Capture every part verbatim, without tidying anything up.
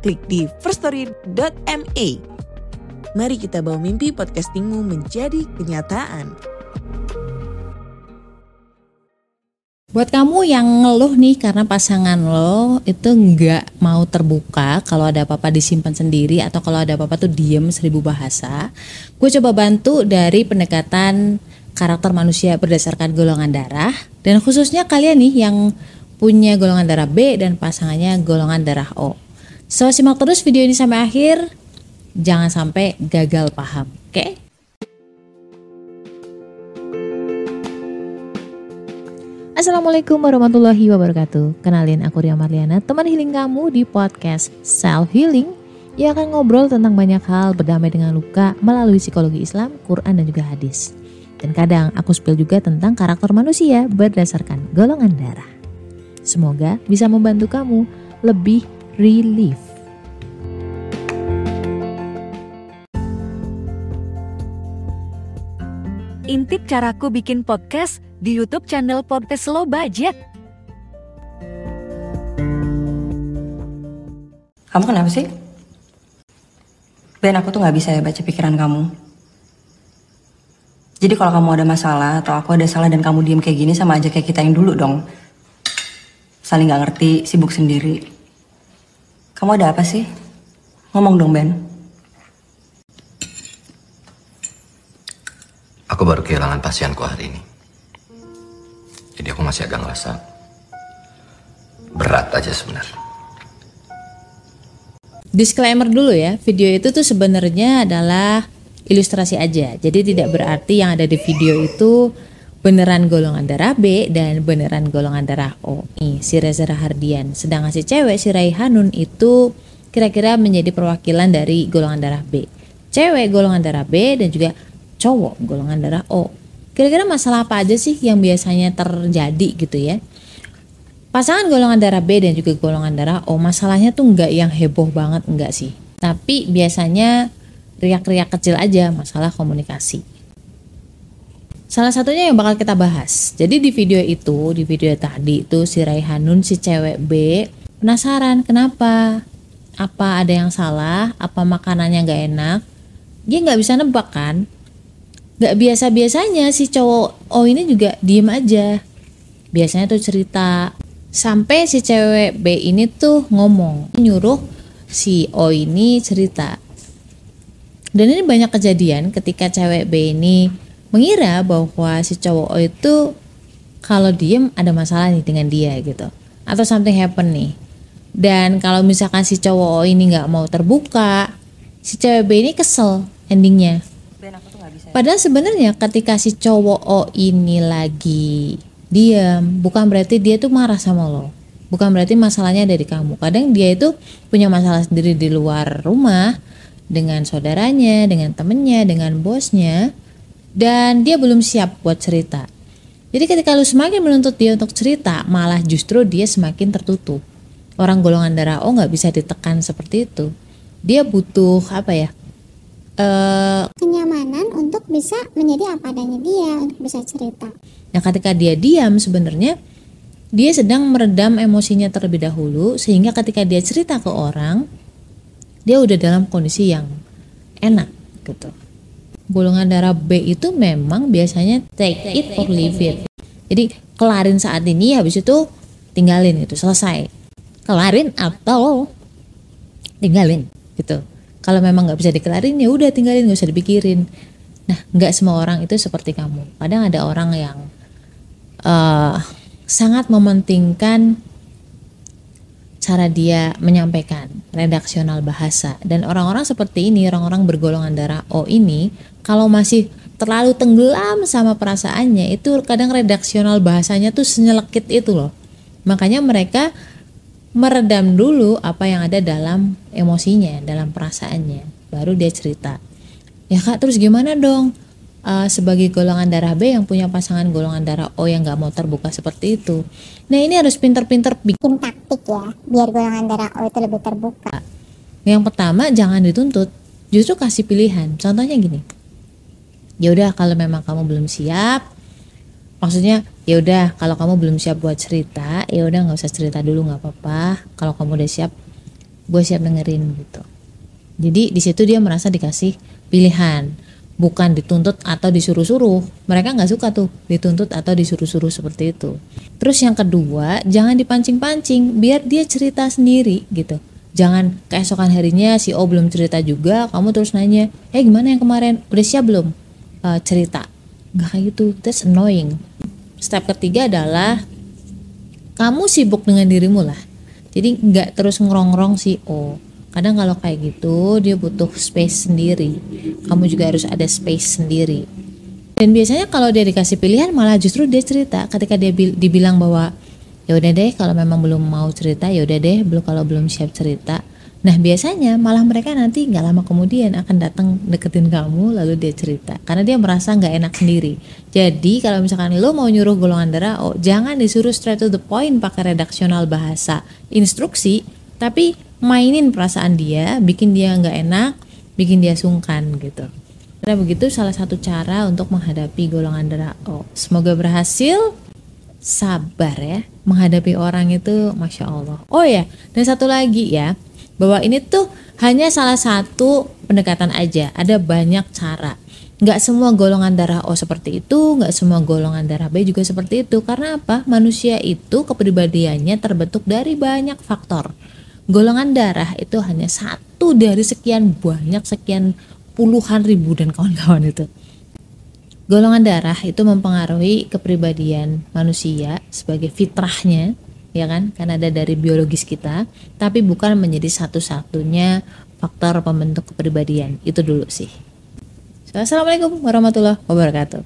klik di first story dot me. Mari kita bawa mimpi podcastingmu menjadi kenyataan. Buat kamu yang ngeluh nih karena pasangan lo itu nggak mau terbuka, kalau ada apa-apa disimpan sendiri atau kalau ada apa-apa tuh diem seribu bahasa, gue coba bantu dari pendekatan karakter manusia berdasarkan golongan darah. Dan khususnya kalian nih yang punya golongan darah B dan pasangannya golongan darah O. So, simak terus video ini sampai akhir, jangan sampai gagal paham, oke? Okay? Assalamualaikum warahmatullahi wabarakatuh. Kenalin, aku Ria Marliana, teman healing kamu di podcast Self Healing yang akan ngobrol tentang banyak hal, berdamai dengan luka melalui psikologi Islam, Quran, dan juga hadis. Dan kadang aku spill juga tentang karakter manusia berdasarkan golongan darah. Semoga bisa membantu kamu lebih relief. Intip caraku bikin podcast di YouTube channel Porteslo Budget. Kamu kenapa sih? Ben, aku tuh nggak bisa ya baca pikiran kamu. Jadi kalau kamu ada masalah atau aku ada salah dan kamu diem kayak gini, sama aja kayak kita yang dulu dong. Saling nggak ngerti, sibuk sendiri. Kamu ada apa sih? Ngomong dong, Ben. Aku baru kehilangan pasienku hari ini. Jadi aku masih agak ngerasa berat aja sebenarnya. Disclaimer dulu ya, video itu tuh sebenarnya adalah ilustrasi aja. Jadi tidak berarti yang ada di video itu beneran golongan darah B dan beneran golongan darah O. Nih, si Reza Rahardian. Sedangkan si cewek, si Raihanun itu kira-kira menjadi perwakilan dari golongan darah B. Cewek golongan darah B dan juga cowok golongan darah O. Kira-kira masalah apa aja sih yang biasanya terjadi gitu ya? Pasangan golongan darah B dan juga golongan darah O, masalahnya tuh nggak yang heboh banget, nggak sih. Tapi biasanya riak-riak kecil aja, masalah komunikasi. Salah satunya yang bakal kita bahas. Jadi di video itu, di video tadi itu si Raihanun, si cewek B, penasaran kenapa? Apa ada yang salah? Apa makanannya gak enak? Dia gak bisa nebak kan? Gak biasa-biasanya si cowok O ini juga diem aja. Biasanya tuh cerita. Sampai si cewek B ini tuh ngomong, nyuruh si O ini cerita. Dan ini banyak kejadian ketika cewek B ini mengira bahwa si cowok itu kalau diem ada masalah nih dengan dia gitu, atau something happen nih. Dan kalau misalkan si cowok ini gak mau terbuka, si cewek B ini kesel endingnya. Padahal sebenarnya ketika si cowok ini lagi diem, bukan berarti dia tuh marah sama lo, bukan berarti masalahnya dari kamu. Kadang dia itu punya masalah sendiri di luar rumah, dengan saudaranya, dengan temennya, dengan bosnya, dan dia belum siap buat cerita. Jadi ketika lu semakin menuntut dia untuk cerita, malah justru dia semakin tertutup. Orang golongan darah O nggak bisa ditekan seperti itu. Dia butuh apa ya? Uh, kenyamanan untuk bisa menjadi apa adanya dia, untuk bisa cerita. Nah, ketika dia diam sebenarnya dia sedang meredam emosinya terlebih dahulu, sehingga ketika dia cerita ke orang, dia udah dalam kondisi yang enak gitu. Golongan darah B itu memang biasanya take it or leave it. Jadi kelarin saat ini, habis itu tinggalin gitu, selesai. Kelarin atau tinggalin gitu. Kalau memang nggak bisa dikelarin, ya udah tinggalin, nggak usah dipikirin. Nah, nggak semua orang itu seperti kamu. Kadang ada orang yang uh, sangat mementingkan cara dia menyampaikan, redaksional bahasa. Dan orang-orang seperti ini, orang-orang bergolongan darah O ini, kalau masih terlalu tenggelam sama perasaannya, itu kadang redaksional bahasanya tuh senyelekit itu loh. Makanya mereka meredam dulu apa yang ada dalam emosinya, dalam perasaannya, baru dia cerita. Ya kak, terus gimana dong uh, sebagai golongan darah B yang punya pasangan golongan darah O yang gak mau terbuka seperti itu. Nah ini harus pinter-pinter bikin taktik ya, biar golongan darah O itu lebih terbuka. Yang pertama, jangan dituntut, justru kasih pilihan. Contohnya gini, ya udah kalau memang kamu belum siap, maksudnya ya udah kalau kamu belum siap buat cerita, ya udah nggak usah cerita dulu, nggak apa-apa. Kalau kamu udah siap, gue siap dengerin gitu. Jadi di situ dia merasa dikasih pilihan, bukan dituntut atau disuruh-suruh. Mereka nggak suka tuh dituntut atau disuruh-suruh seperti itu. Terus yang kedua, jangan dipancing-pancing, biar dia cerita sendiri gitu. Jangan keesokan harinya si O belum cerita juga, kamu terus nanya, eh hey, gimana yang kemarin, udah siap belum uh, cerita? Gak kayak gitu, that's annoying. Step ketiga adalah kamu sibuk dengan dirimu lah. Jadi nggak terus ngerongrong si O. Kadang kalau kayak gitu dia butuh space sendiri. Kamu juga harus ada space sendiri. Dan biasanya kalau dia dikasih pilihan malah justru dia cerita. Ketika dia dibilang bahwa ya udah deh kalau memang belum mau cerita, ya udah deh belum kalau belum siap cerita. Nah biasanya malah mereka nanti nggak lama kemudian akan datang deketin kamu lalu dia cerita karena dia merasa nggak enak sendiri. Jadi kalau misalkan lo mau nyuruh golongan darah O, jangan disuruh straight to the point pakai redaksional bahasa instruksi, tapi mainin perasaan dia, bikin dia nggak enak, bikin dia sungkan gitu. Nah begitu salah satu cara untuk menghadapi golongan darah O. Semoga berhasil. Sabar ya, menghadapi orang itu Masya Allah. Oh ya, dan satu lagi ya, bahwa ini tuh hanya salah satu pendekatan aja, ada banyak cara. Nggak semua golongan darah O seperti itu, nggak semua golongan darah B juga seperti itu. Karena apa? Manusia itu kepribadiannya terbentuk dari banyak faktor. Golongan darah itu hanya satu dari sekian banyak, sekian puluhan ribu dan kawan-kawan itu. Golongan darah itu mempengaruhi kepribadian manusia sebagai fitrahnya, ya kan? Karena ada dari biologis kita, tapi bukan menjadi satu-satunya faktor pembentuk kepribadian. Itu dulu sih. Assalamualaikum warahmatullahi wabarakatuh.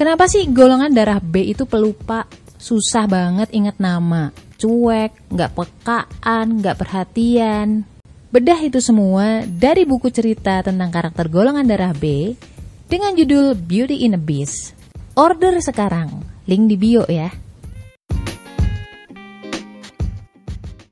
Kenapa sih golongan darah B itu pelupa, susah banget ingat nama, cuek, nggak pekaan, nggak perhatian? Bedah itu semua dari buku cerita tentang karakter golongan darah B dengan judul Beauty in a Beast. Order sekarang, link di bio ya.